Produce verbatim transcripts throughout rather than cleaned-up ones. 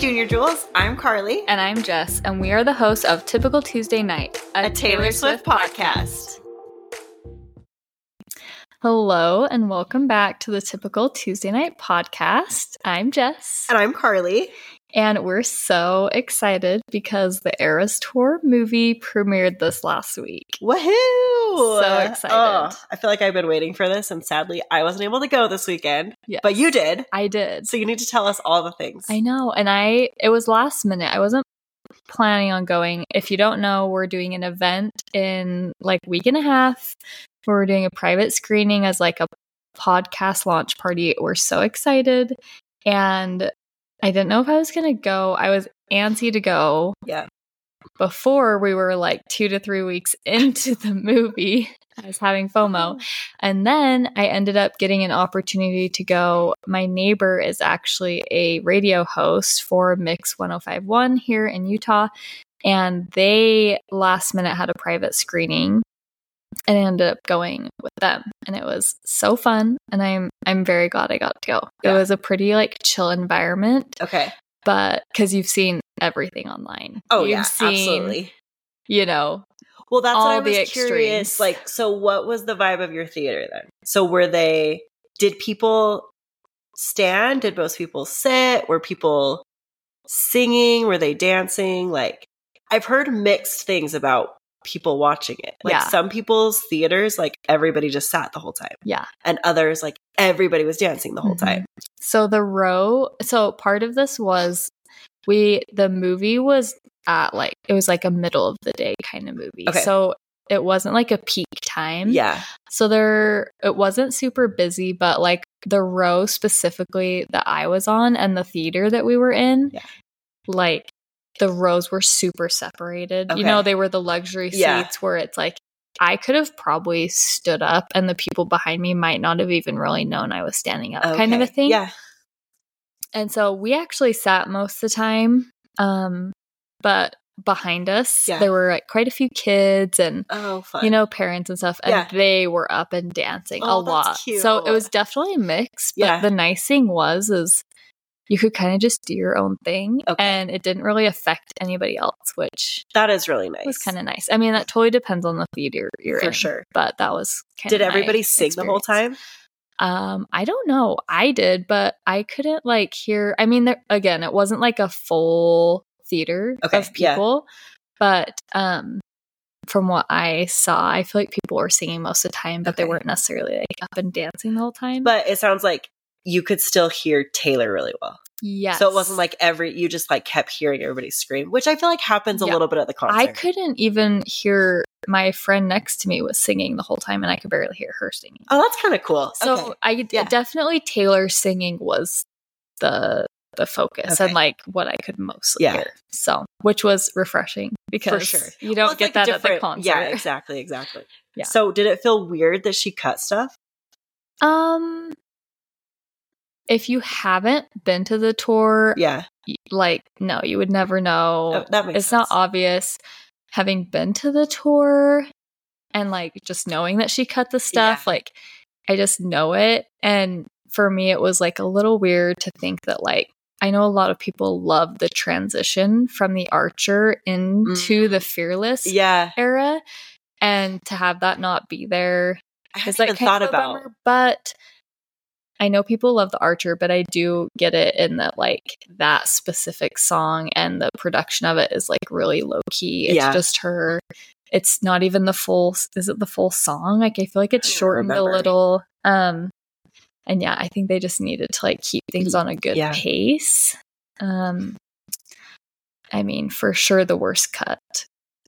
Junior Jewels. I'm Carly. And I'm Jess. And we are the hosts of Typical Tuesday Night, a, a Taylor, Taylor Swift, Swift podcast. Hello and welcome back to the Typical Tuesday Night podcast. I'm Jess. And I'm Carly. And we're so excited because the Eras Tour movie premiered this last week. Woohoo! So excited. Oh, I feel like I've been waiting for this, and sadly, I wasn't able to go this weekend. Yes. But you did. I did. So you need to tell us all the things. I know. And I it was last minute. I wasn't planning on going. If you don't know, we're doing an event in like a week and a half. We're doing a private screening as like a podcast launch party. We're so excited. And I didn't know if I was going to go. I was antsy to go. Yeah. Before we were like two to three weeks into the movie, I was having FOMO. And then I ended up getting an opportunity to go. My neighbor is actually a radio host for Mix one oh five point one here in Utah. And they last minute had a private screening. And I ended up going with them, and it was so fun, and I'm I'm very glad I got to go. Yeah. It was a pretty like chill environment. Okay. But because you've seen everything online. Oh, you've yeah, seen, absolutely. You know, well, that's all what I was the curious. Like, so what was the vibe of your theater then? So were they, did people stand? Did most people sit? Were people singing? Were they dancing? Like, I've heard mixed things about people watching it. Like yeah. Some people's theaters, like everybody just sat the whole time. Yeah. And others, like everybody was dancing the whole mm-hmm. time. So the row, so part of this was we, the movie was at like, it was like a middle of the day kind of movie. Okay. So it wasn't like a peak time. Yeah. So there, it wasn't super busy, but like the row specifically that I was on and the theater that we were in, yeah. like the rows were super separated. Okay. You know, they were the luxury seats yeah. where it's like, I could have probably stood up and the people behind me might not have even really known I was standing up okay. kind of a thing. Yeah. And so we actually sat most of the time. Um, but behind us, yeah. there were like quite a few kids and, oh, fun. You know, parents and stuff. And yeah. they were up and dancing oh, a lot. Cute. So it was definitely a mix. But yeah. the nice thing was, is you could kind of just do your own thing okay. and it didn't really affect anybody else, which that is really nice. It was kind of nice. I mean, that totally depends on the theater you're For in. For sure. But that was kind of Did everybody sing experience. The whole time? Um, I don't know. I did, but I couldn't like hear. I mean, there, again, it wasn't like a full theater okay. of people, yeah. but um, from what I saw, I feel like people were singing most of the time, but okay. they weren't necessarily like up and dancing the whole time. But it sounds like you could still hear Taylor really well. Yes. So it wasn't like every, you just like kept hearing everybody scream, which I feel like happens a yeah. little bit at the concert. I couldn't even hear, my friend next to me was singing the whole time and I could barely hear her singing. Oh, that's kind of cool. So okay. I yeah. definitely Taylor singing was the the focus okay. and like what I could mostly yeah. hear. So, which was refreshing because For sure. you don't well, get like that at the concert. Yeah, exactly. Exactly. Yeah. So did it feel weird that she cut stuff? Um... If you haven't been to the tour, yeah, like, no, you would never know. Oh, that makes it's sense. Not obvious. Having been to the tour and, like, just knowing that she cut the stuff, yeah. like, I just know it. And for me, it was, like, a little weird to think that, like, I know a lot of people love the transition from the Archer into mm. the Fearless yeah. era. And to have that not be there is, like, kind thought of a about. Bummer. But I know people love the Archer, but I do get it in that, like, that specific song and the production of it is, like, really low-key. It's yeah. just her. It's not even the full – is it the full song? Like, I feel like it's shortened a little. Um, and, yeah, I think they just needed to, like, keep things on a good yeah. pace. Um, I mean, for sure the worst cut.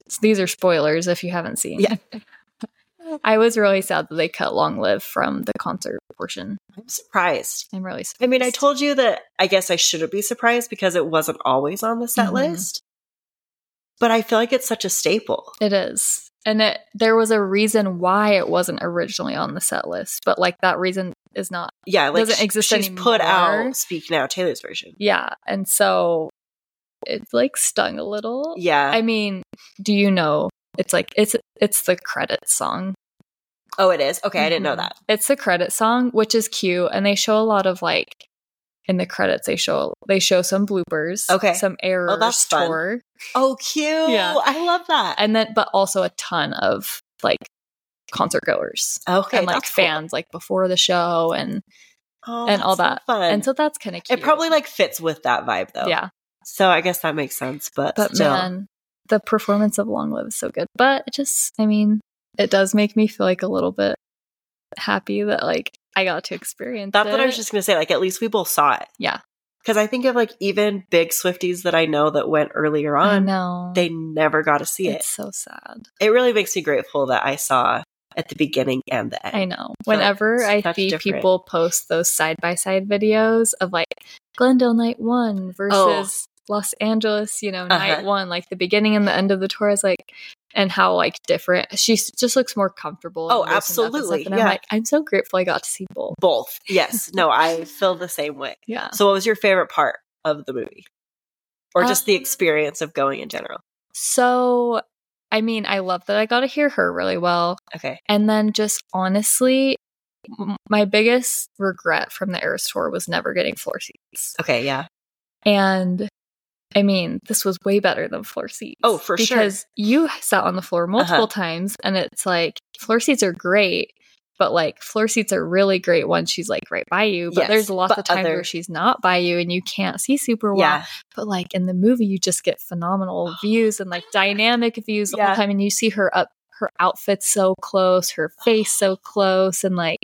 So these are spoilers if you haven't seen. Yeah. I was really sad that they cut Long Live from the concert portion. I'm surprised. I'm really surprised. I mean, I told you that I guess I shouldn't be surprised because it wasn't always on the set mm-hmm. list. But I feel like it's such a staple. It is. And it, there was a reason why it wasn't originally on the set list. But, like, that reason is not yeah, like doesn't exist she's anymore. She's put out Speak Now Taylor's Version. Yeah. And so it, like, stung a little. Yeah. I mean, do you know? It's like it's it's the credit song. Oh, it is? Okay, I didn't know that. It's the credit song, which is cute, and they show a lot of like in the credits, they show they show some bloopers, okay, some Eras oh, that's tour. Fun. Oh, cute! Yeah. I love that. And then, but also a ton of like concert goers, okay, and like fans, cool. like before the show and oh, and all that. So fun. And so that's kind of cute. It probably like fits with that vibe though. Yeah. So I guess that makes sense. But but still. Man, the performance of Long Live is so good. But it just, I mean, it does make me feel like a little bit happy that like. I got to experience That's it. What I was just going to say. Like, at least we both saw it. Yeah. Because I think of, like, even big Swifties that I know that went earlier on. I know. They never got to see it's it. It's so sad. It really makes me grateful that I saw at the beginning and the end. I know. So Whenever I see different. people post those side-by-side videos of, like, Glendale Night one versus oh. Los Angeles, you know, uh-huh. Night one. Like, the beginning and the end of the tour is, like... And how like different she just looks more comfortable. Oh, absolutely! And and yeah, I'm, like, I'm so grateful I got to see both. Both, yes. No, I feel the same way. Yeah. So, what was your favorite part of the movie, or uh, just the experience of going in general? So, I mean, I love that I got to hear her really well. Okay. And then, just honestly, my biggest regret from the Eras tour was never getting floor seats. Okay. Yeah. And. I mean, this was way better than floor seats. Oh, for because sure. Because you sat on the floor multiple uh-huh. times, and it's like, floor seats are great, but like, floor seats are really great when she's like right by you. But yes, there's lots of times other- where she's not by you, and you can't see super well. Yeah. But like, in the movie, you just get phenomenal views and like dynamic views the yeah. whole time. And you see her up, her outfit so close, her face so close. And like,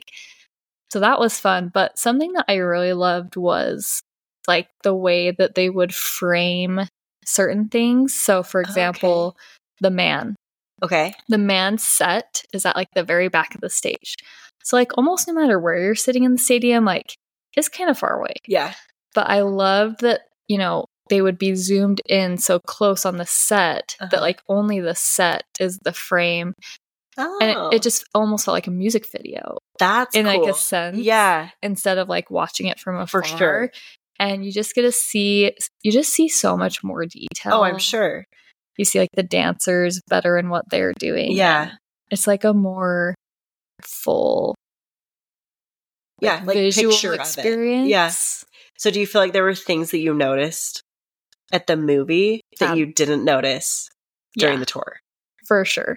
so that was fun. But something that I really loved was, like the way that they would frame certain things. So for example, okay. the man. Okay. The man's set is at like the very back of the stage. So like almost no matter where you're sitting in the stadium, like it's kind of far away. Yeah. But I love that, you know, they would be zoomed in so close on the set uh-huh. that like only the set is the frame. Oh. And it, it just almost felt like a music video. That's in cool. like a sense. Yeah. Instead of like watching it from afar. For sure. And you just get to see, you just see so much more detail. Oh, I'm sure. You see like the dancers better in what they're doing. Yeah. It's like a more full yeah, like visual picture experience. Yes. Yeah. So do you feel like there were things that you noticed at the movie that um, you didn't notice during yeah, the tour? For sure.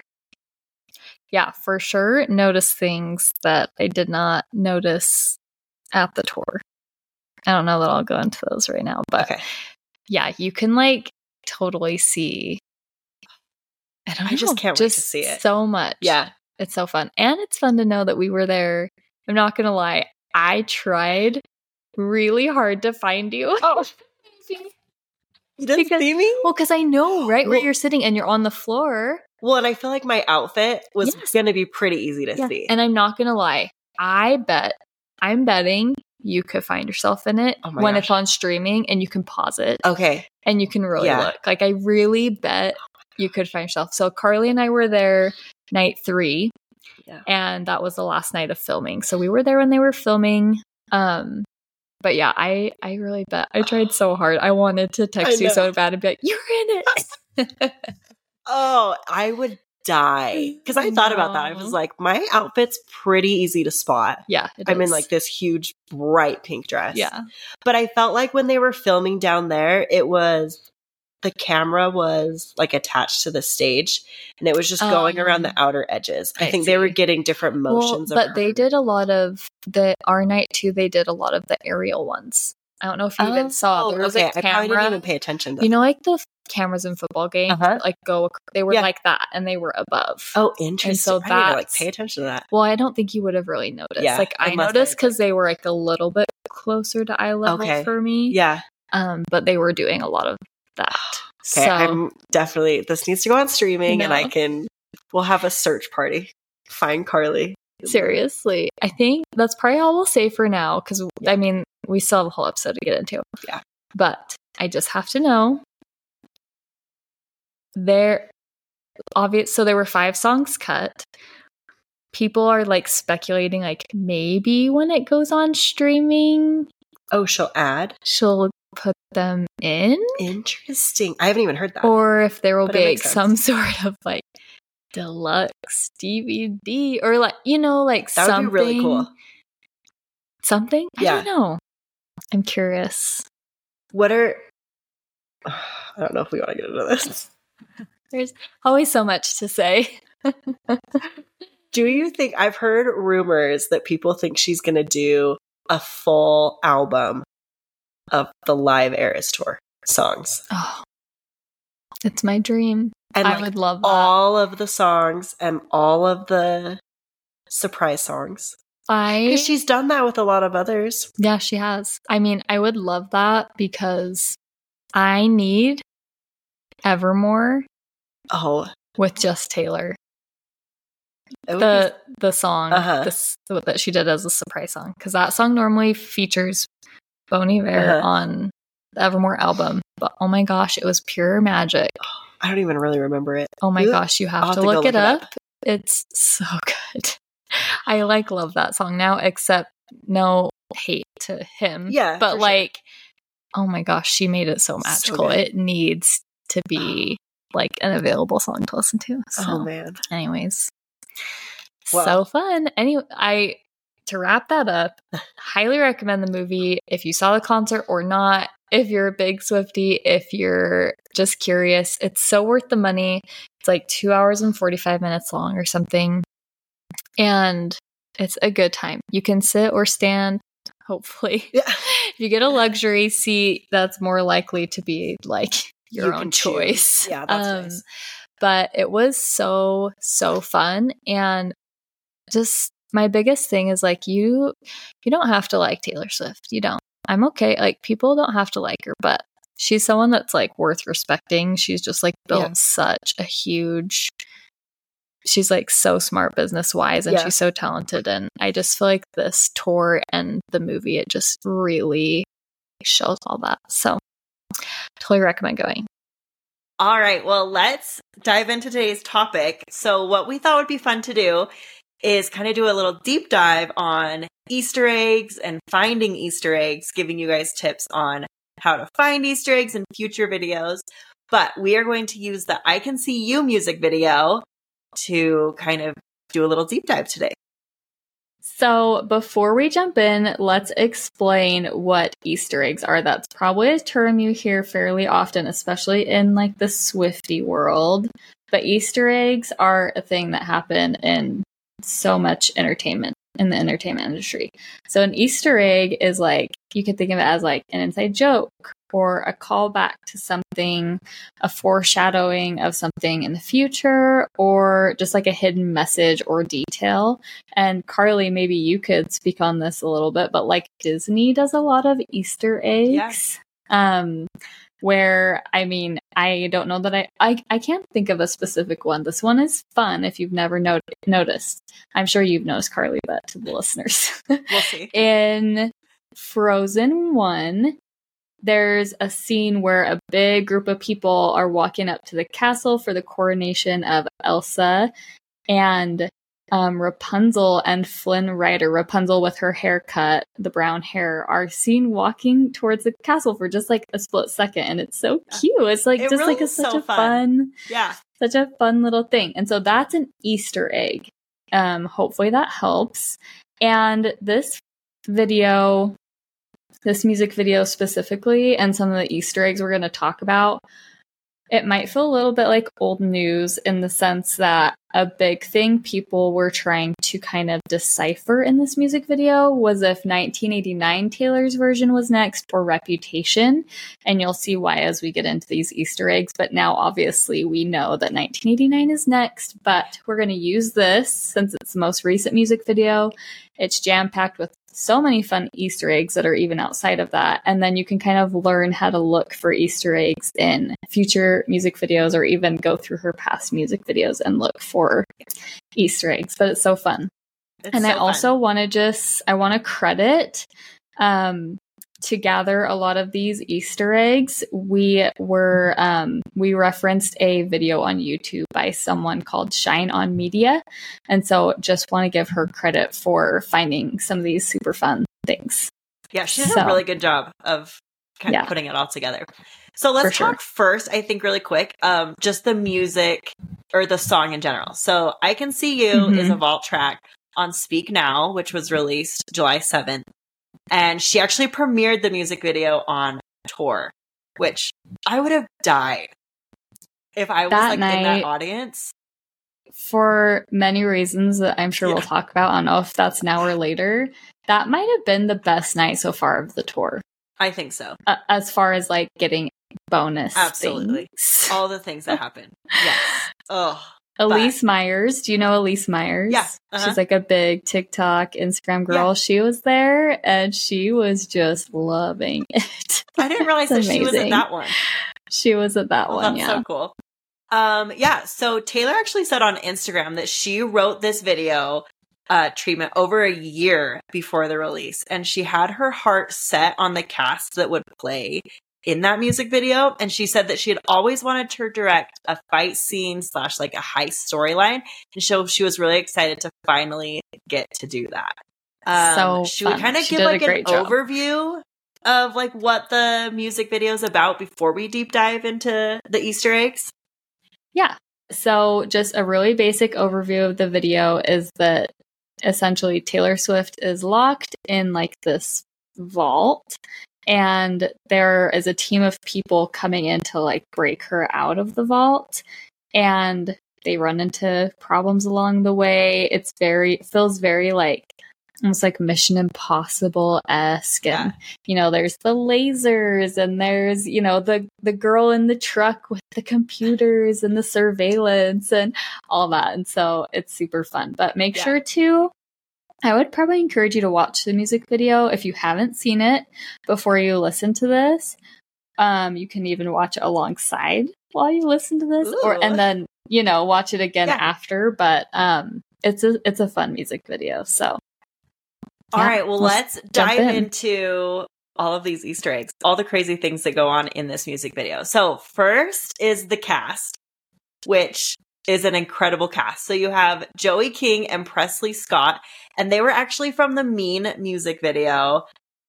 Yeah, for sure. Notice things that I did not notice at the tour. I don't know that I'll go into those right now, but okay. yeah, you can like totally see. I don't I know, just can't just wait to see it. So much. Yeah. It's so fun. And it's fun to know that we were there. I'm not going to lie. I tried really hard to find you. Oh. You didn't because, see me? Well, because I know right well, where you're sitting and you're on the floor. Well, and I feel like my outfit was yes. going to be pretty easy to yeah. see. And I'm not going to lie. I bet. I'm betting. You could find yourself in it oh when gosh. It's on streaming and you can pause it. Okay. And you can really yeah. look. Like, I really bet you could find yourself. So Carly and I were there night three yeah. and that was the last night of filming. So we were there when they were filming. Um, but yeah, I, I really bet. I tried so hard. I wanted to text you so bad and be like, you're in it. Oh, I would die. Because I, I thought know. about that. I was like, my outfit's pretty easy to spot. Yeah. I'm is. in like this huge bright pink dress. Yeah. But I felt like when they were filming down there, it was the camera was like attached to the stage and it was just um, going around the outer edges. I, I think see. they were getting different motions. Well, but of they did a lot of the our night too, they did a lot of the aerial ones. I don't know if you oh, even saw. There was okay. a camera. I probably didn't even pay attention to that. You know, like the f- cameras in football games, uh-huh. like go. Ac- they were yeah. like that, and they were above. Oh, interesting. And so that, like, pay attention to that. Well, I don't think you would have really noticed. Yeah, like I noticed because they were like a little bit closer to eye level okay. for me. Yeah. Um, but they were doing a lot of that. Okay, so, I'm definitely. This needs to go on streaming, no. and I can. We'll have a search party. Find Carly. Seriously, I think that's probably all we'll say for now. Because yeah. I mean. We still have a whole episode to get into. Yeah. But I just have to know. There, obvious. So there were five songs cut. People are like speculating, like maybe when it goes on streaming. Oh, she'll add? She'll put them in? Interesting. I haven't even heard that. Or if there will but be like, some sort of like deluxe D V D or like, you know, like that something. That would be really cool. Something? I yeah. don't know. I'm curious. What are – I don't know if we want to get into this. There's always so much to say. Do you think – I've heard rumors that people think she's going to do a full album of the live Eras Tour songs. Oh, it's my dream. And I like would love that. All of the songs and all of the surprise songs. I Because she's done that with a lot of others. Yeah, she has. I mean, I would love that because I need Evermore. Oh, with just Taylor. The be... the song uh-huh. the, that she did as a surprise song, because that song normally features Bon Iver uh-huh. on the Evermore album. But oh my gosh, it was pure magic. I don't even really remember it. Oh my Ooh. gosh, you have, have to, to look, look it up. up. It's so good. I like love that song now, except no hate to him. Yeah, but like, sure. Oh my gosh, she made it so magical. So it needs to be like an available song to listen to. So, oh man. Anyways, well. so fun. Anyway, I to wrap that up. Highly recommend the movie if you saw the concert or not. If you're a big Swiftie, if you're just curious, it's so worth the money. It's like two hours and forty-five minutes long or something. And it's a good time. You can sit or stand, hopefully. Yeah. If you get a luxury seat, that's more likely to be like your you own choice. Yeah, that's um, nice. But it was so, so fun. And just my biggest thing is like, you, you don't have to like Taylor Swift. You don't. I'm okay. Like, people don't have to like her, but she's someone that's like worth respecting. She's just like built yeah. such a huge, she's like so smart business wise and yeah. she's so talented. And I just feel like this tour and the movie, it just really shows all that. So totally recommend going. All right. Well, let's dive into today's topic. So what we thought would be fun to do is kind of do a little deep dive on Easter eggs and finding Easter eggs, giving you guys tips on how to find Easter eggs in future videos. But we are going to use the I Can See You music video to kind of do a little deep dive today. So before we jump in, let's explain what Easter eggs are. That's probably a term you hear fairly often, especially in like the Swiftie world. But Easter eggs are a thing that happen in so much entertainment. In the entertainment industry. So an Easter egg is like, you could think of it as like an inside joke or a callback to something, a foreshadowing of something in the future, or just like a hidden message or detail. And Carly, maybe you could speak on this a little bit, but like Disney does a lot of Easter eggs. Yes. Um, where, I mean, I don't know that I, I, I can't think of a specific one. This one is fun if you've never not- noticed. I'm sure you've noticed, Carly, but to the listeners. We'll see. In Frozen one, there's a scene where a big group of people are walking up to the castle for the coronation of Elsa and um, Rapunzel and Flynn Rider. Rapunzel with her haircut, the brown hair, are seen walking towards the castle for just like a split second. And it's so cute. It's like, it just really like a, such so a fun, fun, yeah, such a fun little thing. And so that's an Easter egg. Um, hopefully that helps. And this video, this music video specifically, and some of the Easter eggs we're going to talk about, it might feel a little bit like old news in the sense that a big thing people were trying to kind of decipher in this music video was if nineteen eighty-nine Taylor's Version was next or Reputation. And you'll see why as we get into these Easter eggs. But now, obviously, we know that nineteen eighty-nine is next, but we're going to use this since it's the most recent music video. It's jam-packed with so many fun Easter eggs that are even outside of that. And then you can kind of learn how to look for Easter eggs in future music videos or even go through her past music videos and look for Easter eggs. But it's so fun. It's and so I also want to just, I want to credit um, to gather a lot of these Easter eggs. We were, um, we referenced a video on YouTube by someone called Shine On Media. And so just want to give her credit for finding some of these super fun things. Yeah. She did so, a really good job of kind yeah. of putting it all together. So let's for talk sure. first, I think really quick, um, just the music or the song in general. So I Can See You mm-hmm. is a vault track on Speak Now, which was released July seventh. And she actually premiered the music video on tour, which I would have died if I was that like night, in that audience. For many reasons that I'm sure yeah. we'll talk about. I don't know if that's now or later. That might have been the best night so far of the tour. I think so. Uh, as far as like getting bonus Absolutely. Things. All the things that happen. Yes. Oh. Elise but. Myers. Do you know Elise Myers? Yeah. Uh-huh. She's like a big TikTok, Instagram girl. Yeah. She was there and she was just loving it. I didn't realize that she was at that one. She was at that oh, one, that's yeah. That's so cool. Um, yeah, so Taylor actually said on Instagram that she wrote this video uh, treatment over a year before the release. And she had her heart set on the cast that would play in that music video. And she said that she had always wanted to direct a fight scene slash like a heist storyline. And so she was really excited to finally get to do that. Um, so she would kind of give like an job. overview of like what the music video is about before we deep dive into the Easter eggs. Yeah. So just a really basic overview of the video is that essentially Taylor Swift is locked in like this vault. And there is a team of people coming in to, like, break her out of the vault. And they run into problems along the way. It's very, it feels very, like, almost like Mission Impossible-esque. Yeah. And, you know, there's the lasers and there's, you know, the, the girl in the truck with the computers and the surveillance and all that. And so it's super fun. But make yeah. sure to... I would probably encourage you to watch the music video if you haven't seen it before you listen to this. Um, you can even watch it alongside while you listen to this, Ooh. or and then you know watch it again yeah. after. But um, it's a it's a fun music video. So, all yeah, right, well let's, let's dive in. into all of these Easter eggs, all the crazy things that go on in this music video. So first is the cast, which. Is an incredible cast. So you have Joey King and Presley Scott, and they were actually from the Mean music video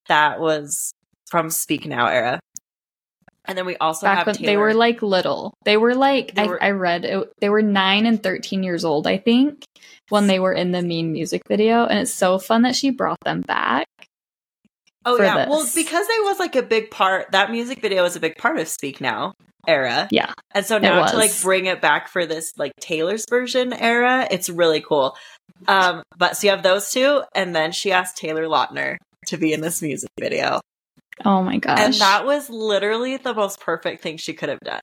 that was from Speak Now era. And then we also Back have when Taylor. They were like little. They were like, they were, I, I read, it, they were nine and thirteen years old, I think, when they were in the Mean music video. And it's so fun that she brought them back. Oh, yeah. This. Well, because they was like a big part, that music video was a big part of Speak Now era. Yeah. And so now to like bring it back for this like Taylor's version era, it's really cool. Um, but so you have those two. And then she asked Taylor Lautner to be in this music video. Oh my gosh. And that was literally the most perfect thing she could have done.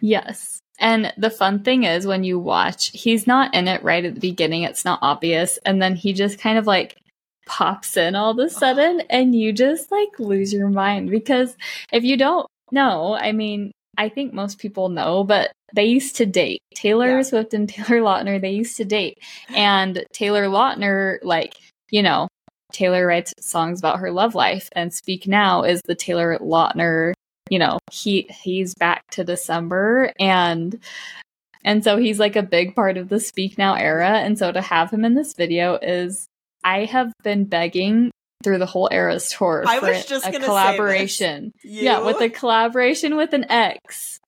Yes. And the fun thing is when you watch, he's not in it right at the beginning. It's not obvious. And then he just kind of like pops in all of a sudden and you just like lose your mind because if you don't know, I mean, I think most people know, but they used to date. Taylor yeah. Swift and Taylor Lautner, they used to date. And Taylor Lautner, like, you know, Taylor writes songs about her love life and Speak Now is the Taylor Lautner, you know, he he's back to December and and so he's like a big part of the Speak Now era. And so to have him in this video is I have been begging through the whole Eras Tour I for was just a collaboration. Yeah, with a collaboration with an ex.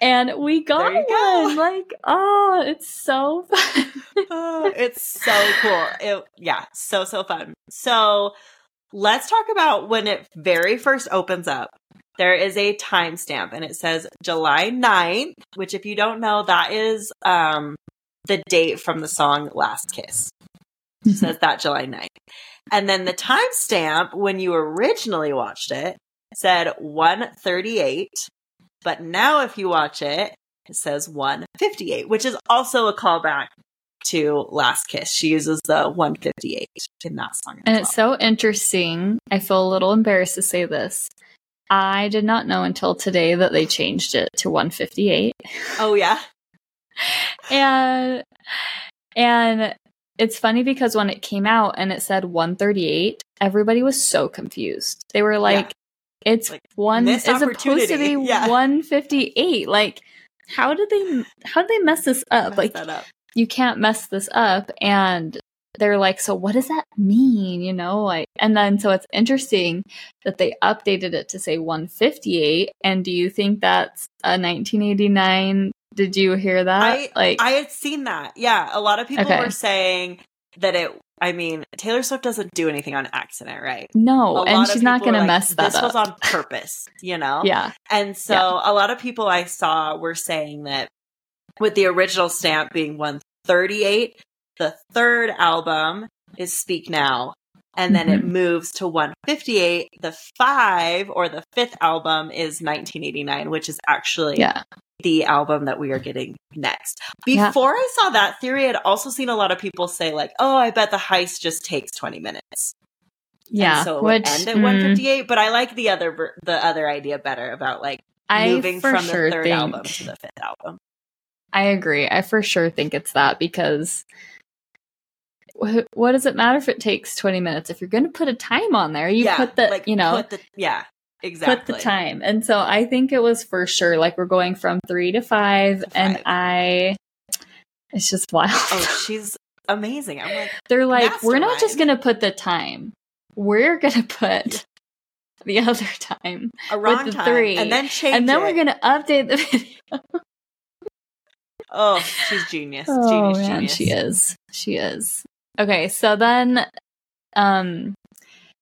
And we got one. Go. Like, oh, it's so fun. oh, it's so cool. It, yeah, so, so fun. So let's talk about when it very first opens up. There is a timestamp and it says July ninth, which if you don't know, that is um, the date from the song Last Kiss. It says that July ninth. And then the timestamp when you originally watched it said one thirty-eight. But now if you watch it, it says one fifty-eight, which is also a callback to Last Kiss. She uses the one fifty-eight in that song. And well. It's so interesting. I feel a little embarrassed to say this. I did not know until today that they changed it to one fifty-eight. Oh, yeah. and and... It's funny because when it came out and it said one thirty-eight, everybody was so confused. They were like, yeah. it's like, one is supposed to be yeah. one fifty-eight. Like, how did they how did they mess this up? Mess like up. You can't mess this up. And they're like, so what does that mean? You know, like and then so it's interesting that they updated it to say one fifty-eight. And do you think that's a nineteen eighty-nine? Did you hear that? I, like I had seen that. Yeah. A lot of people okay. were saying that it I mean, Taylor Swift doesn't do anything on accident, right? No, and she's not going to mess that up. This was on purpose, you know? Yeah. And so yeah. a lot of people I saw were saying that with the original stamp being one thirty-eight, the third album is Speak Now, and then mm-hmm. it moves to one fifty-eight. The five or the fifth album is nineteen eighty-nine, which is actually... Yeah. the album that we are getting next. Before yeah. I saw that theory, I'd also seen a lot of people say like, oh, I bet the heist just takes twenty minutes. Yeah. And so it which, would end at mm, one fifty-eight, but I like the other the other idea better about like I moving from sure the third think, album to the fifth album. I agree. I for sure think it's that because wh- what does it matter if it takes twenty minutes? If you're going to put a time on there, you yeah, put the, like, you know. Put the, yeah. Exactly. Put the time. And so I think it was for sure like we're going from three to five, to five. And I it's just wild. Oh, she's amazing. I'm like, they're like, mastermind. We're not just gonna put the time. We're gonna put the other time. A wrong with the time. Three. And then change. And then it. We're gonna update the video. Oh, she's genius. Oh, genius, man, genius. She is. She is. Okay, so then um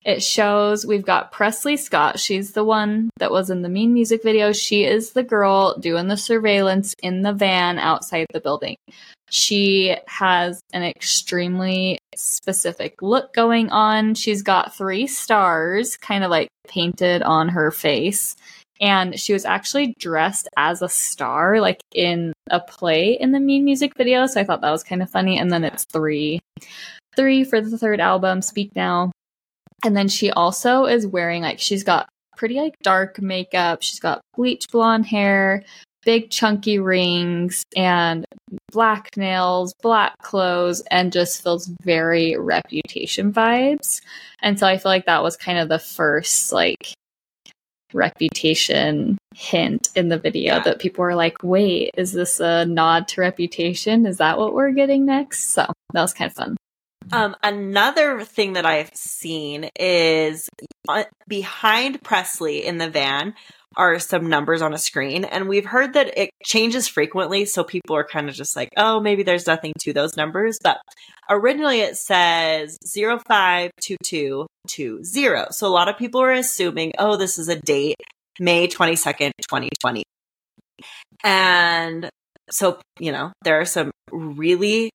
it shows we've got Presley Scott. She's the one that was in the Mean music video. She is the girl doing the surveillance in the van outside the building. She has an extremely specific look going on. She's got three stars kind of like painted on her face. And she was actually dressed as a star, like in a play in the Mean music video. So I thought that was kind of funny. And then it's three, three for the third album, Speak Now. And then she also is wearing, like, she's got pretty, like, dark makeup. She's got bleach blonde hair, big chunky rings, and black nails, black clothes, and just feels very Reputation vibes. And so I feel like that was kind of the first, like, Reputation hint in the video yeah. that people were like, wait, is this a nod to Reputation? Is that what we're getting next? So that was kind of fun. Um, another thing that I've seen is uh, behind Presley in the van are some numbers on a screen. And we've heard that it changes frequently. So people are kind of just like, oh, maybe there's nothing to those numbers. But originally it says zero five two two two zero. So a lot of people are assuming, oh, this is a date, May twenty-second, twenty twenty. And so, you know, there are some really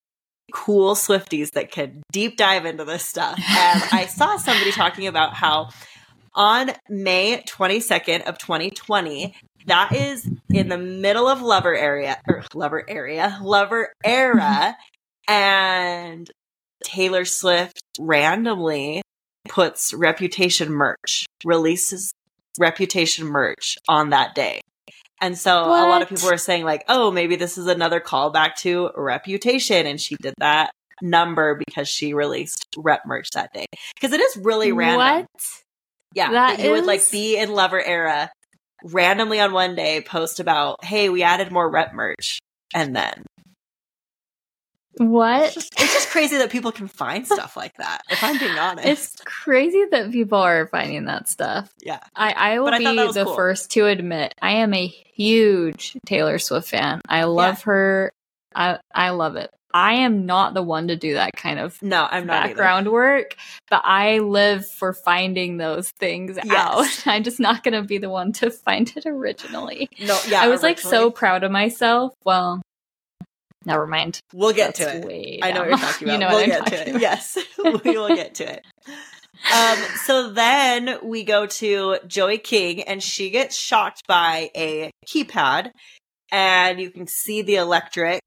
cool Swifties that could deep dive into this stuff. And I saw somebody talking about how on May twenty-second of twenty twenty, that is in the middle of Lover area, or Lover area, Lover era, and Taylor Swift randomly puts Reputation merch, releases Reputation merch on that day. And so what? A lot of people were saying like, oh, maybe this is another callback to Reputation. And she did that number because she released rep merch that day. Because it is really random. What? Yeah. That is... You would like be in Lover era, randomly on one day post about, hey, we added more rep merch. And then. What? It's just, it's just crazy that people can find stuff like that, if I'm being honest. It's crazy that people are finding that stuff. Yeah. I, I will I be the cool. first to admit I am a huge Taylor Swift fan. I love yeah. her. I I love it. I am not the one to do that kind of no, I'm not background either. Work, but I live for finding those things yes. out. I'm just not going to be the one to find it originally. No, yeah, I was originally. like so proud of myself. Well, never mind. We'll get That's to it. I know what you're talking about. You know we'll what get to it. About. Yes, we will get to it. Um, so then we go to Joey King, and she gets shocked by a keypad, and you can see the electric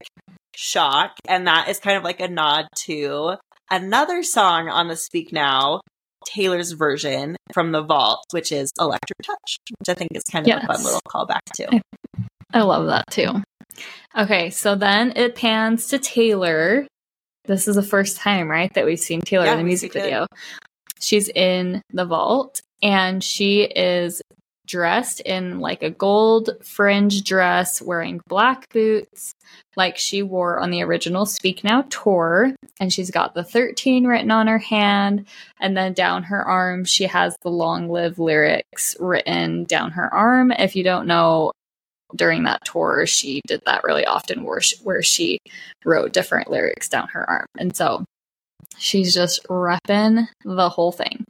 shock, and that is kind of like a nod to another song on the Speak Now Taylor's Version from The Vault, which is Electric Touch, which I think is kind of yes. a fun little callback too. I, I love that too. Okay, so then it pans to Taylor. This is the first time, right, that we've seen Taylor yeah, in the music video. She's in the vault, and she is dressed in, like, a gold fringe dress, wearing black boots, like she wore on the original Speak Now tour, and she's got the thirteen written on her hand, and then down her arm, she has the Long Live lyrics written down her arm. If you don't know, during that tour, she did that really often where she, where she wrote different lyrics down her arm. And so She's just repping the whole thing.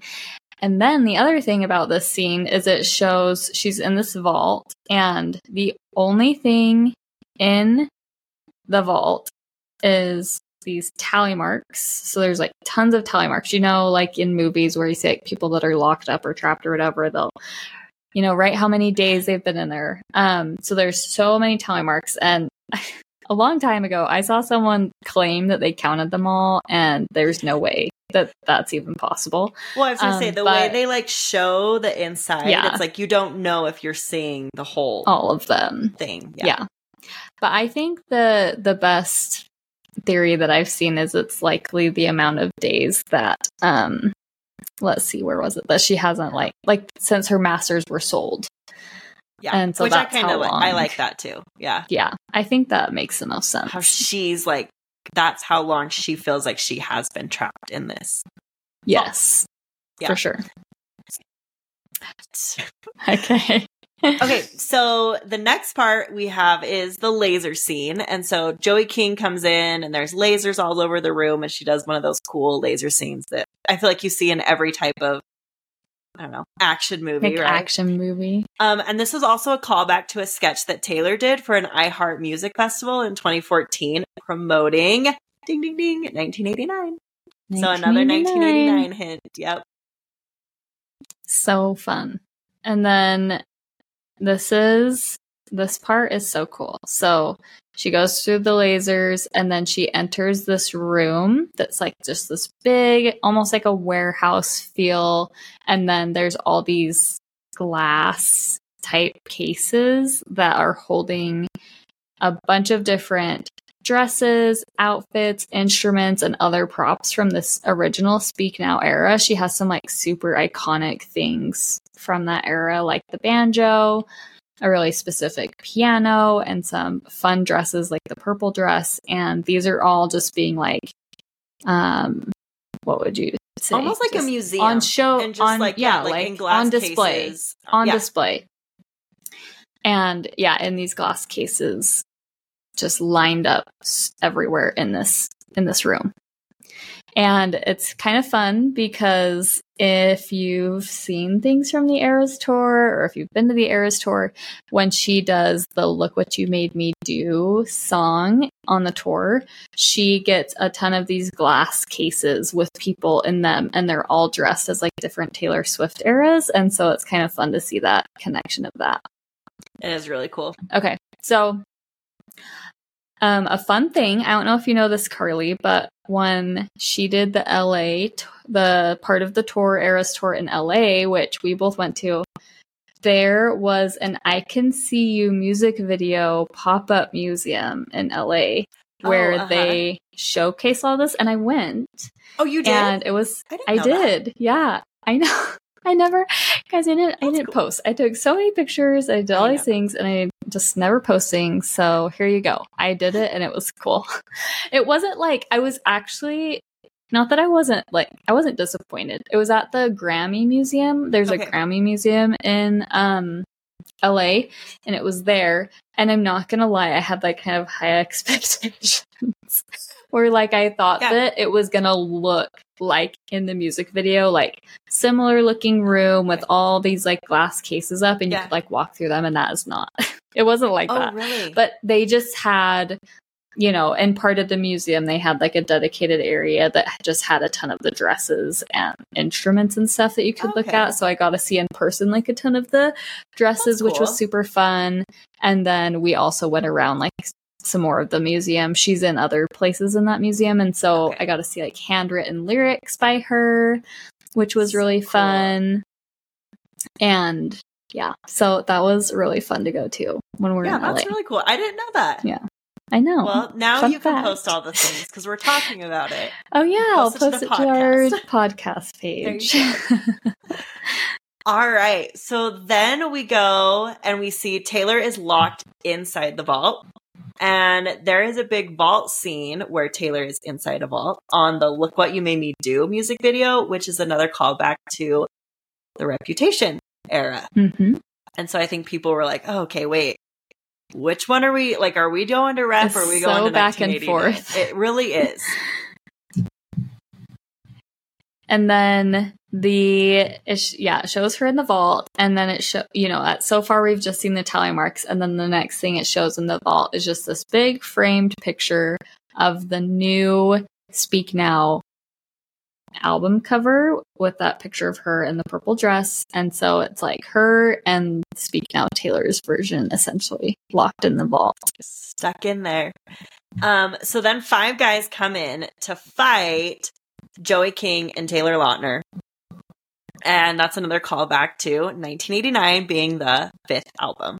And then the other thing about this scene is it shows she's in this vault, and the only thing in the vault is these tally marks. So there's like tons of tally marks, you know, like in movies where you see like people that are locked up or trapped or whatever, they'll, you know, write how many days they've been in there. Um, so there's so many tally marks. And a long time ago, I saw someone claim that they counted them all, and there's no way that that's even possible. Well, I was going to um, say, the but, way they like show the inside, yeah. It's like you don't know if you're seeing the whole all of them thing. Yeah. yeah. But I think the the best theory that I've seen is it's likely the amount of days that um let's see where was it that she hasn't like like since her masters were sold. Yeah. And so which that's I kind of like. I like that too. Yeah. Yeah. I think that makes the most sense. How she's like that's how long she feels like she has been trapped in this. Yes. Oh. Yeah. For sure. Okay. Okay, so the next part we have is the laser scene. And so Joey King comes in and there's lasers all over the room, and she does one of those cool laser scenes that I feel like you see in every type of, I don't know, action movie, like right? Action movie. Um, and this is also a callback to a sketch that Taylor did for an iHeart Music Festival in twenty fourteen promoting, ding, ding, ding, nineteen eighty-nine. nineteen eighty-nine. So another nineteen eighty-nine hint. Yep. So fun. And then... This is, this part is so cool. So she goes through the lasers, and then she enters this room that's like just this big, almost like a warehouse feel. And then there's all these glass type cases that are holding a bunch of different dresses, outfits, instruments, and other props from this original Speak Now era. She has some like super iconic things from that era, like the banjo, a really specific piano, and some fun dresses like the purple dress. And these are all just being like, um, what would you say? Almost like just a museum on show, and just on, like yeah, that, like, like in glass on display, cases. on yeah. display, and yeah, in these glass cases. Just lined up everywhere in this in this room. And it's kind of fun because if you've seen things from the Eras Tour, or if you've been to the Eras Tour, when she does the Look What You Made Me Do song on the tour, she gets a ton of these glass cases with people in them, and they're all dressed as like different Taylor Swift eras. And so it's kind of fun to see that connection of that. It is really cool. Okay, so... Um, a fun thing, I don't know if you know this, Carly, but when she did the L A, t- the part of the tour, Eras Tour in L A, which we both went to, there was an I Can See You music video pop-up museum in L A where oh, uh-huh. they showcased all this, and I went. Oh, you did? And it was, I, I did. That. Yeah, I know. I never, guys, I didn't, That's I didn't cool. post. I took so many pictures. I did all I these know. things, and I just never posting. So here you go. I did it, and it was cool. It wasn't like I was actually, not that I wasn't like, I wasn't disappointed. It was at the Grammy Museum. There's okay. a Grammy Museum in um, L A, and it was there. And I'm not going to lie. I had like kind of high expectations where like I thought yeah. that it was going to look like in the music video, like similar looking room with all these like glass cases up, and yeah. you could like walk through them, and that is not it wasn't like oh, that really? But they just had, you know, and part of the museum they had like a dedicated area that just had a ton of the dresses and instruments and stuff that you could okay. look at. So I got to see in person like a ton of the dresses, cool. which was super fun. And then we also went around like some more of the museum. She's in other places in that museum, and so okay. I got to see like handwritten lyrics by her, which was really cool. fun. And yeah, so that was really fun to go to when we were yeah, in L A. That's really cool. I didn't know that. Yeah, I know. Well, now fun you fact. Can post all the things because we're talking about it. Oh yeah, post I'll it post to it podcast. to our podcast page. All right, so then we go and we see Taylor is locked inside the vault. And there is a big vault scene where Taylor is inside a vault on the Look What You Made Me Do music video, which is another callback to the Reputation era. Mm-hmm. And so I think people were like, oh, okay, wait, which one are we, like, are we going to Rep it's or are we so going to back and forth? It really is. And then the, it sh- yeah, it shows her in the vault. And then it shows, you know, at, so far we've just seen the tally marks. And then the next thing it shows in the vault is just this big framed picture of the new Speak Now album cover with that picture of her in the purple dress. And so it's like her and Speak Now Taylor's Version essentially locked in the vault. Stuck in there. Um, so then five guys come in to fight Joey King and Taylor Lautner. And that's another callback to nineteen eighty-nine being the fifth album.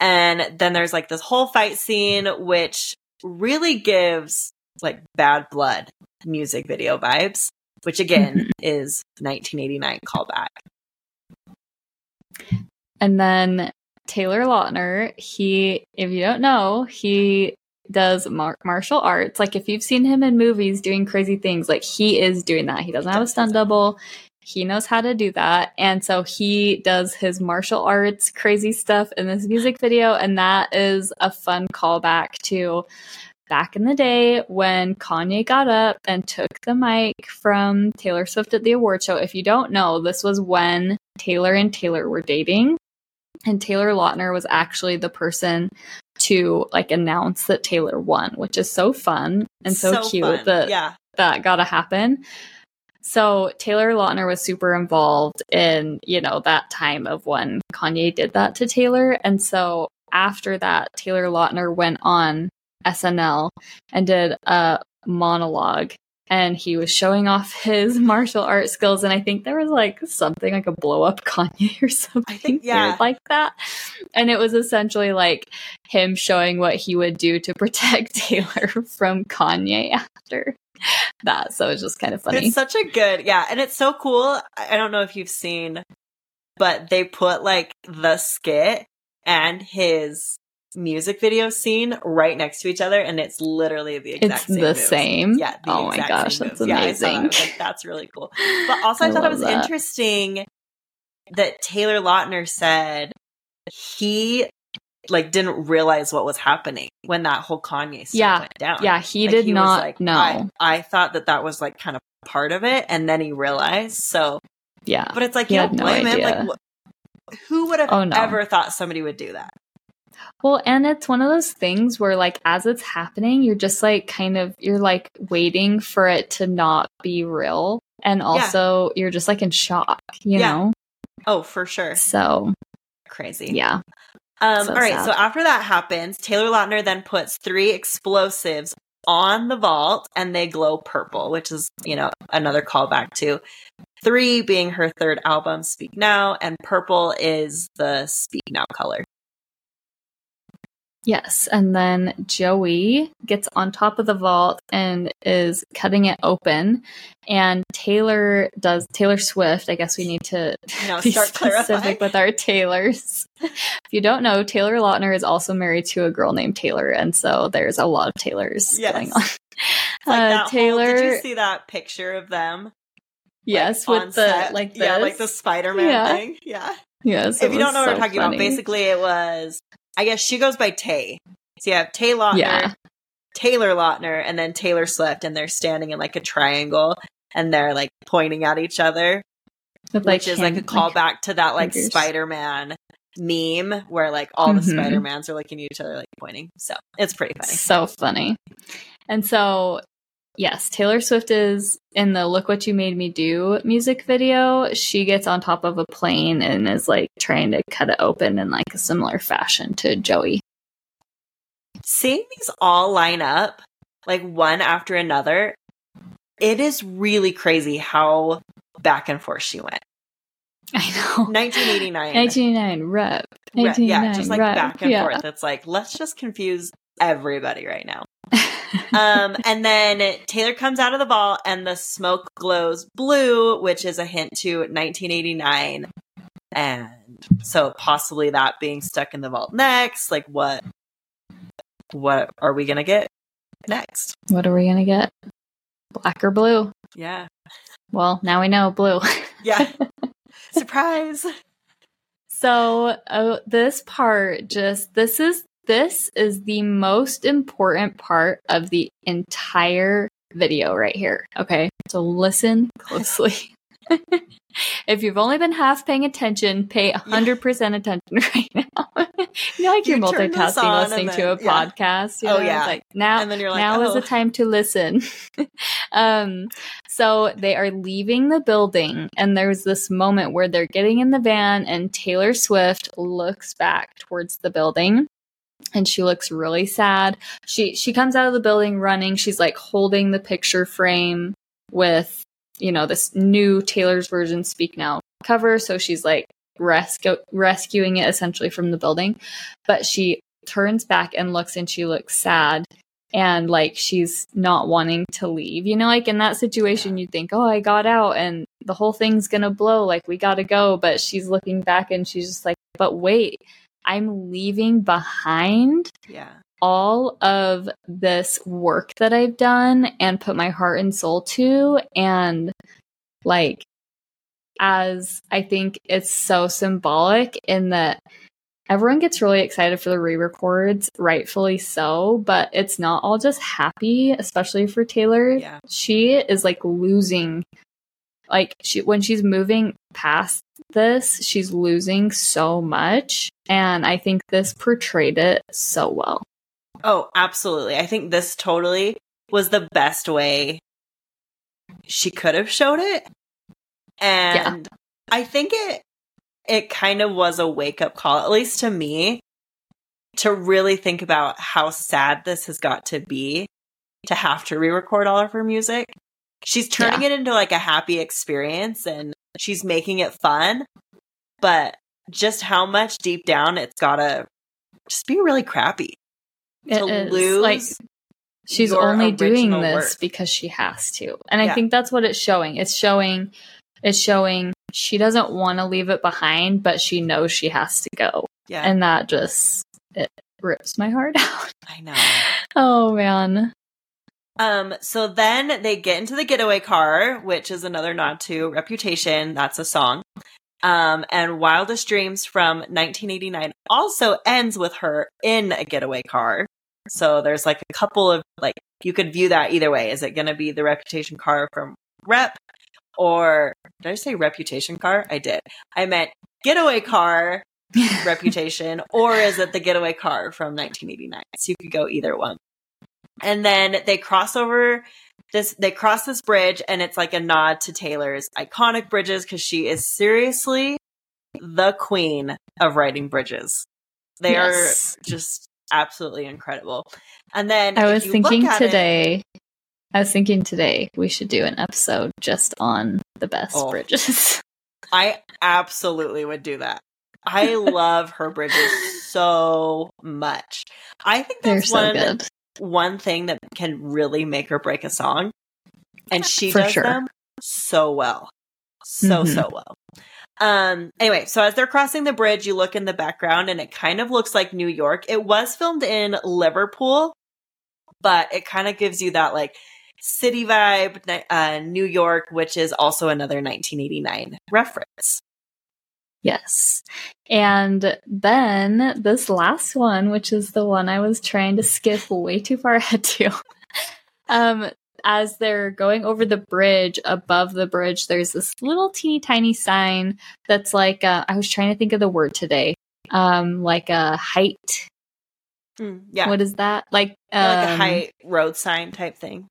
And then there's like this whole fight scene, which really gives like Bad Blood music video vibes, which again is nineteen eighty-nine callback. And then Taylor Lautner, he, if you don't know, he does mar- martial arts. Like if you've seen him in movies doing crazy things, like he is doing that. He doesn't have a stunt double. He knows how to do that. And so he does his martial arts crazy stuff in this music video. And that is a fun callback to back in the day when Kanye got up and took the mic from Taylor Swift at the award show. If you don't know, this was when Taylor and Taylor were dating. And Taylor Lautner was actually the person to like announce that Taylor won, which is so fun and so, so cute fun. that yeah. that got to happen. So Taylor Lautner was super involved in, you know, that time of when Kanye did that to Taylor. And so after that, Taylor Lautner went on S N L and did a monologue, and he was showing off his martial arts skills. And I think there was like something like a blow up Kanye or something I think, yeah. weird like that. And it was essentially like him showing what he would do to protect Taylor from Kanye after that. So it's just kind of funny. It's such a good, yeah. And it's so cool. I don't know if you've seen, but they put like the skit and his music video scene right next to each other, and it's literally the exact it's same. It's the moves. same. Yeah. The oh my gosh, that's amazing. Yeah, I saw that. I was like, that's really cool. But also, I, I thought it was that. interesting that Taylor Lautner said he like didn't realize what was happening when that whole Kanye stuff yeah. went down. Yeah, he like, did he not like, know. I, I thought that that was like kind of part of it, and then he realized. So yeah, but it's like you don't blame him. Like, wh- who would have oh, no. ever thought somebody would do that? Well, and it's one of those things where like as it's happening, you're just like kind of you're like waiting for it to not be real. And also yeah. you're just like in shock, you yeah. know? Oh, for sure. So crazy. Yeah. Um, so all right. Sad. So after that happens, Taylor Lautner then puts three explosives on the vault and they glow purple, which is, you know, another callback to three being her third album, Speak Now, and purple is the Speak Now color. Yes, and then Joey gets on top of the vault and is cutting it open, and Taylor does Taylor Swift. I guess we need to no, be start specific clarifying. with our Taylors. If you don't know, Taylor Lautner is also married to a girl named Taylor, and so there's a lot of Taylors yes. going on. Like uh, that Taylor, whole, did you see that picture of them? Yes, like, with the set? like, this. yeah, like the Spider-Man yeah. thing. Yeah, yes. If you don't know what so I'm talking funny. about, basically it was. I guess she goes by Tay. So you have Tay Lautner, yeah. Taylor Lautner, and then Taylor Swift, and they're standing in like a triangle, and they're like pointing at each other, With, like, which is hand, like a callback like, to that like fingers. Spider-Man meme where like all mm-hmm. the Spider-Mans are looking at each other like pointing. So it's pretty funny. So funny. And so, yes, Taylor Swift is in the Look What You Made Me Do music video. She gets on top of a plane and is like trying to cut it open in like a similar fashion to Joey. Seeing these all line up like one after another, it is really crazy how back and forth she went. I know. nineteen eighty-nine. nineteen eighty-nine, rep. nineteen eighty-nine, yeah, just like rep. back and yeah. forth. It's like, let's just confuse everybody right now. um, and then Taylor comes out of the vault and the smoke glows blue, which is a hint to nineteen eighty-nine. And so possibly that being stuck in the vault next, like what, what are we going to get next? What are we going to get? Black or blue? Yeah. Well, now we know blue. yeah. Surprise. So uh, this part just, this is, This is the most important part of the entire video right here. Okay. So listen closely. If you've only been half paying attention, pay one hundred percent yeah. attention right now. You know, like you you're multitasking, listening then, to a yeah. podcast. You know? Oh, yeah. Like, now and then you're like, now oh. is the time to listen. um, so they are leaving the building, and there's this moment where they're getting in the van, and Taylor Swift looks back towards the building. And she looks really sad. She she comes out of the building running. She's like holding the picture frame with, you know, this new Taylor's Version Speak Now cover. So she's like rescu- rescuing it essentially from the building. But she turns back and looks, and she looks sad. And like she's not wanting to leave. You know, like in that situation, you'd think, oh, I got out and the whole thing's going to blow. Like we got to go. But she's looking back and she's just like, but wait. I'm leaving behind yeah. all of this work that I've done and put my heart and soul to. And like, as I think it's so symbolic in that everyone gets really excited for the re-records, rightfully so, but it's not all just happy, especially for Taylor. Yeah. She is like losing, like she, when she's moving past this, she's losing so much. And I think this portrayed it so well. Oh, absolutely. I think this totally was the best way she could have showed it. And yeah. I think it it kind of was a wake-up call, at least to me, to really think about how sad this has got to be to have to re-record all of her music. She's turning yeah. it into like a happy experience, and she's making it fun. But just how much deep down it's gotta just be really crappy it to is. lose. Like, she's only doing this work. because she has to, and yeah. I think that's what it's showing. It's showing, it's showing she doesn't want to leave it behind, but she knows she has to go. Yeah, and that just it rips my heart out. I know. Oh man. Um. So then they get into the getaway car, which is another nod to Reputation. That's a song. Um, and Wildest Dreams from nineteen eighty-nine also ends with her in a getaway car. So there's like a couple of, like, you could view that either way. Is it going to be the Reputation car from Rep? Or did I say Reputation car? I did. I meant getaway car, Reputation, or is it the getaway car from nineteen eighty-nine? So you could go either one. And then they cross over this, they cross this bridge, and it's like a nod to Taylor's iconic bridges, because she is seriously the queen of writing bridges. They yes. are just absolutely incredible. And then I was thinking today, it, I was thinking today we should do an episode just on the best oh, bridges. I absolutely would do that. I love her bridges so much. I think that's so one. Good. One thing that can really make or break a song, and she For does sure. them so well, so mm-hmm. so well. Um. Anyway, so as they're crossing the bridge, you look in the background, and it kind of looks like New York. It was filmed in Liverpool, but it kind of gives you that like city vibe, uh, New York, which is also another nineteen eighty-nine reference. Yes. And then this last one, which is the one I was trying to skip way too far ahead to, um, as they're going over the bridge, above the bridge, there's this little teeny tiny sign that's like, uh, I was trying to think of the word today, um, like a height. Mm, yeah. What is that? Like, yeah, um, like a height road sign type thing.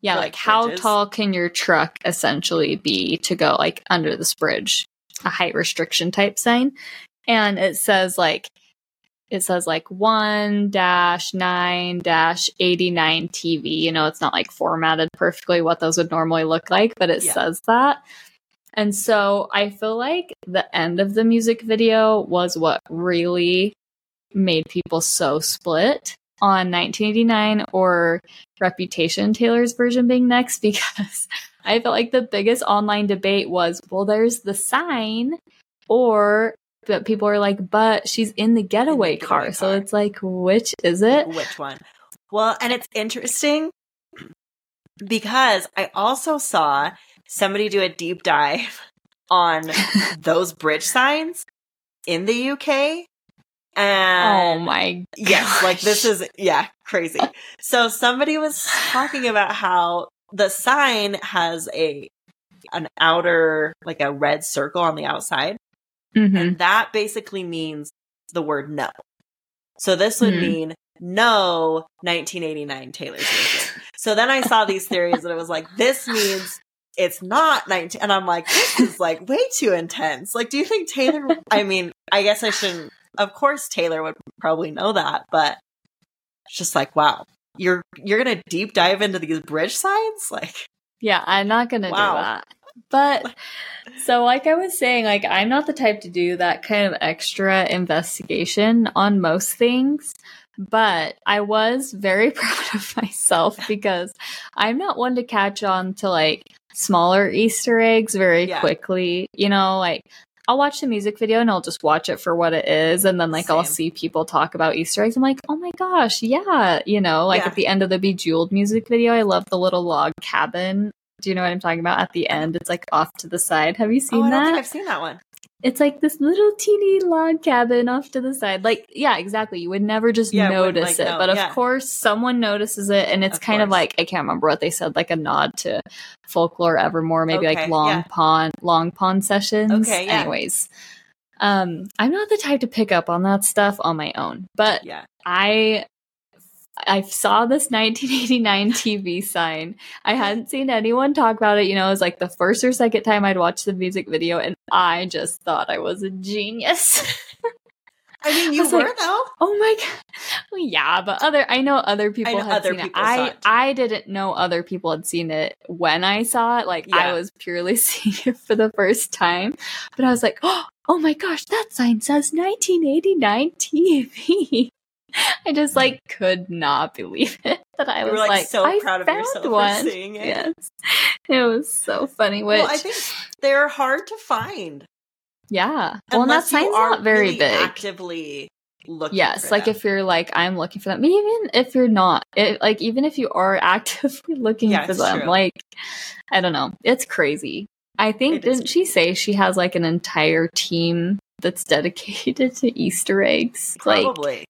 Yeah. Like, like how bridges. tall can your truck essentially be to go like under this bridge? A height restriction type sign. And it says like, it says like one dash nine dash eighty-nine T V. You know, it's not like formatted perfectly what those would normally look like, but it yeah. says that. And so I feel like the end of the music video was what really made people so split on nineteen eighty-nine or Reputation Taylor's Version being next, because I felt like the biggest online debate was, well, there's the sign, or that people are like, but she's in the getaway, in the getaway car, car. So it's like, which is it? Which one? Well, and it's interesting because I also saw somebody do a deep dive on those bridge signs in the U K. And oh my gosh. Yes, like this is, yeah, crazy. So somebody was talking about how The sign has a an outer, like a red circle on the outside. Mm-hmm. And that basically means the word no. So this would mm-hmm. mean no nineteen eighty-nine Taylor's Version. So then I saw these theories and it was like, this means it's not nineteen. And I'm like, this is like way too intense. Like, do you think Taylor, I mean, I guess I shouldn't. Of course, Taylor would probably know that, but it's just like, wow, you're, you're going to deep dive into these bridge signs. Like, yeah, I'm not going to wow. do that. But so like I was saying, like, I'm not the type to do that kind of extra investigation on most things, but I was very proud of myself because I'm not one to catch on to like smaller Easter eggs very yeah. quickly. You know, like I'll watch the music video and I'll just watch it for what it is. And then like, same. I'll see people talk about Easter eggs. I'm like, oh my gosh. Yeah. You know, like yeah. at the end of the Bejeweled music video, I love the little log cabin. Do you know what I'm talking about? At the end, it's like off to the side. Have you seen that? Oh, I don't that? think I've seen that one. It's like this little teeny log cabin off to the side. Like, yeah, exactly. You would never just yeah, notice it. Like, no. But yeah. of course, someone notices it. And it's of kind course. of like, I can't remember what they said, like a nod to Folklore, Evermore, maybe okay. like Long yeah. Pond, Long Pond Sessions. Okay, yeah. Anyways, um, I'm not the type to pick up on that stuff on my own. But yeah. I... I saw this nineteen eighty-nine T V sign. I hadn't seen anyone talk about it. You know, it was like the first or second time I'd watched the music video, and I just thought I was a genius. I mean, you I were, like, though. Oh, my God. Well, yeah, but other I know other people know had other seen people it. I, it. I didn't know other people had seen it when I saw it. Like, yeah. I was purely seeing it for the first time. But I was like, oh, my gosh, that sign says nineteen eighty-nine T V. I just like could not believe it that I you was were, like, like so I proud of yourself one. for seeing it. Yes, it was so funny. Which well, I think they're hard to find. Yeah, well, and that sign's not very really big. Actively looking. Yes, for like them. If you're like I'm looking for them, even if you're not, it, like even if you are actively looking yeah, for them, true. like I don't know, it's crazy. I think it didn't she say she has like an entire team that's dedicated to Easter eggs? Probably. Like,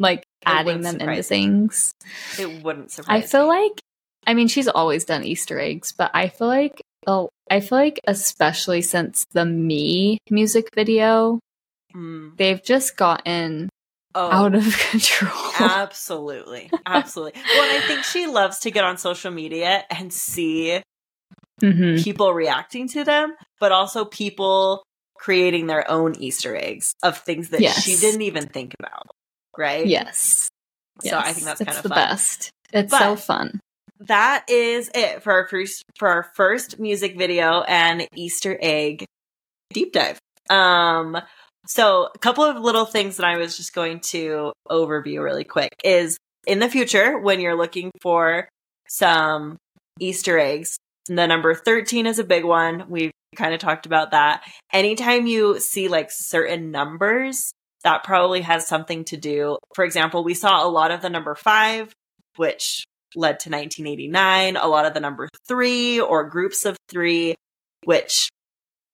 Like adding them into things. It wouldn't surprise me. I feel like, I mean, she's always done Easter eggs, but I feel like, oh, I feel like especially since the Me music video, mm. they've just gotten oh, out of control. Absolutely. Absolutely. Well, and I think she loves to get on social media and see mm-hmm. people reacting to them, but also people creating their own Easter eggs of things that yes. she didn't even think about. Right? Yes. So yes. I think that's kind it's of fun. It's the best. It's but so fun. That is it for our first for our first music video and Easter egg deep dive. Um, so a couple of little things that I was just going to overview really quick is in the future when you're looking for some Easter eggs, the number thirteen is a big one. We've kind of talked about that. Anytime you see like certain numbers, that probably has something to do. For example, we saw a lot of the number five, which led to nineteen eighty-nine, a lot of the number three or groups of three, which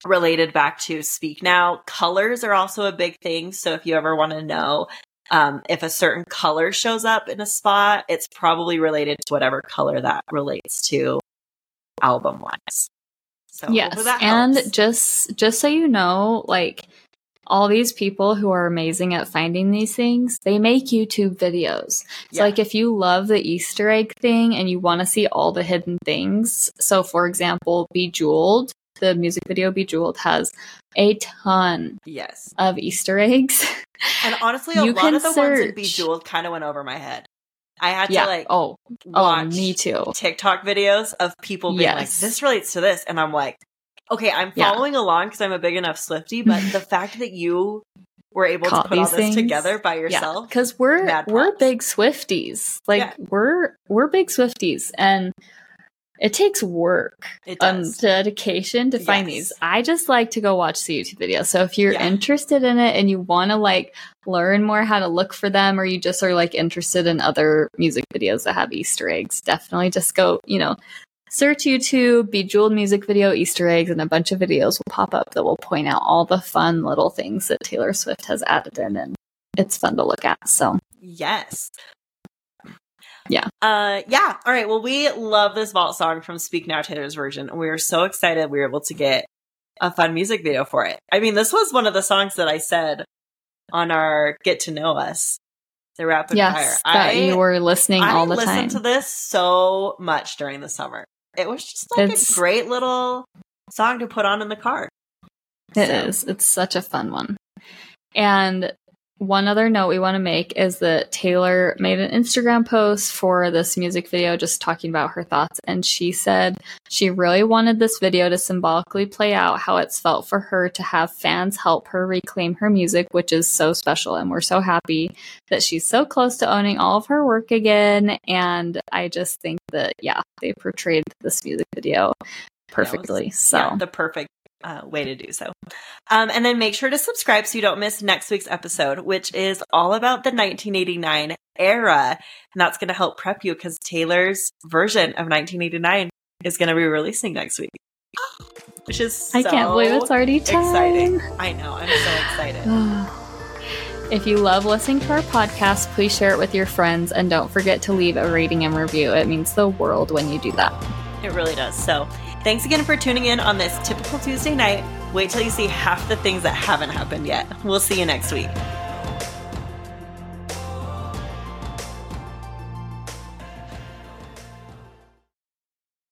related back to Speak Now. Colors are also a big thing. So if you ever want to know um, if a certain color shows up in a spot, it's probably related to whatever color that relates to album-wise. So yes, that and helps. just just so you know, like... all these people who are amazing at finding these things, they make YouTube videos. Yeah. So like if you love the Easter egg thing and you want to see all the hidden things. So for example, Bejeweled, the music video Bejeweled has a ton yes. of Easter eggs. And honestly, a lot of the search. ones in Bejeweled kind of went over my head. I had yeah. to like oh. watch oh, me too. TikTok videos of people being yes. like, this relates to this. And I'm like, okay, I'm following yeah. along because I'm a big enough Swiftie, but the fact that you were able Caught to put all this things. together by yourself, because yeah. we're we're big Swifties, like yeah. we're we're big Swifties, and it takes work it and dedication to yes. find these. I just like to go watch the YouTube videos. So if you're yeah. interested in it and you want to like learn more how to look for them, or you just are like interested in other music videos that have Easter eggs, definitely just go, you know. Search YouTube, Bejeweled music video, Easter eggs, and a bunch of videos will pop up that will point out all the fun little things that Taylor Swift has added in, and it's fun to look at. So yes. Yeah. Uh, yeah. All right. Well, we love this vault song from Speak Now Taylor's Version. We are so excited we were able to get a fun music video for it. I mean, this was one of the songs that I said on our Get to Know Us, the rapid yes, fire. That I, you were listening I all the time. I listened to this so much during the summer. It was just like it's, a great little song to put on in the car. It so. is. It's such a fun one. And one other note we want to make is that Taylor made an Instagram post for this music video just talking about her thoughts, and she said she really wanted this video to symbolically play out how it's felt for her to have fans help her reclaim her music, which is so special, and we're so happy that she's so close to owning all of her work again. And I just think that, yeah, they portrayed this music video perfectly. Was, so yeah, the perfect Uh, way to do so. Um, and then make sure to subscribe so you don't miss next week's episode, which is all about the nineteen eighty-nine era. And that's going to help prep you because Taylor's version of nineteen eighty-nine is going to be releasing next week. Which is so I can't believe it's already time. Exciting. I know. I'm so excited. If you love listening to our podcast, please share it with your friends. And don't forget to leave a rating and review. It means the world when you do that. It really does. So thanks again for tuning in on this Typical Tuesday night. Wait till you see half the things that haven't happened yet. We'll see you next week.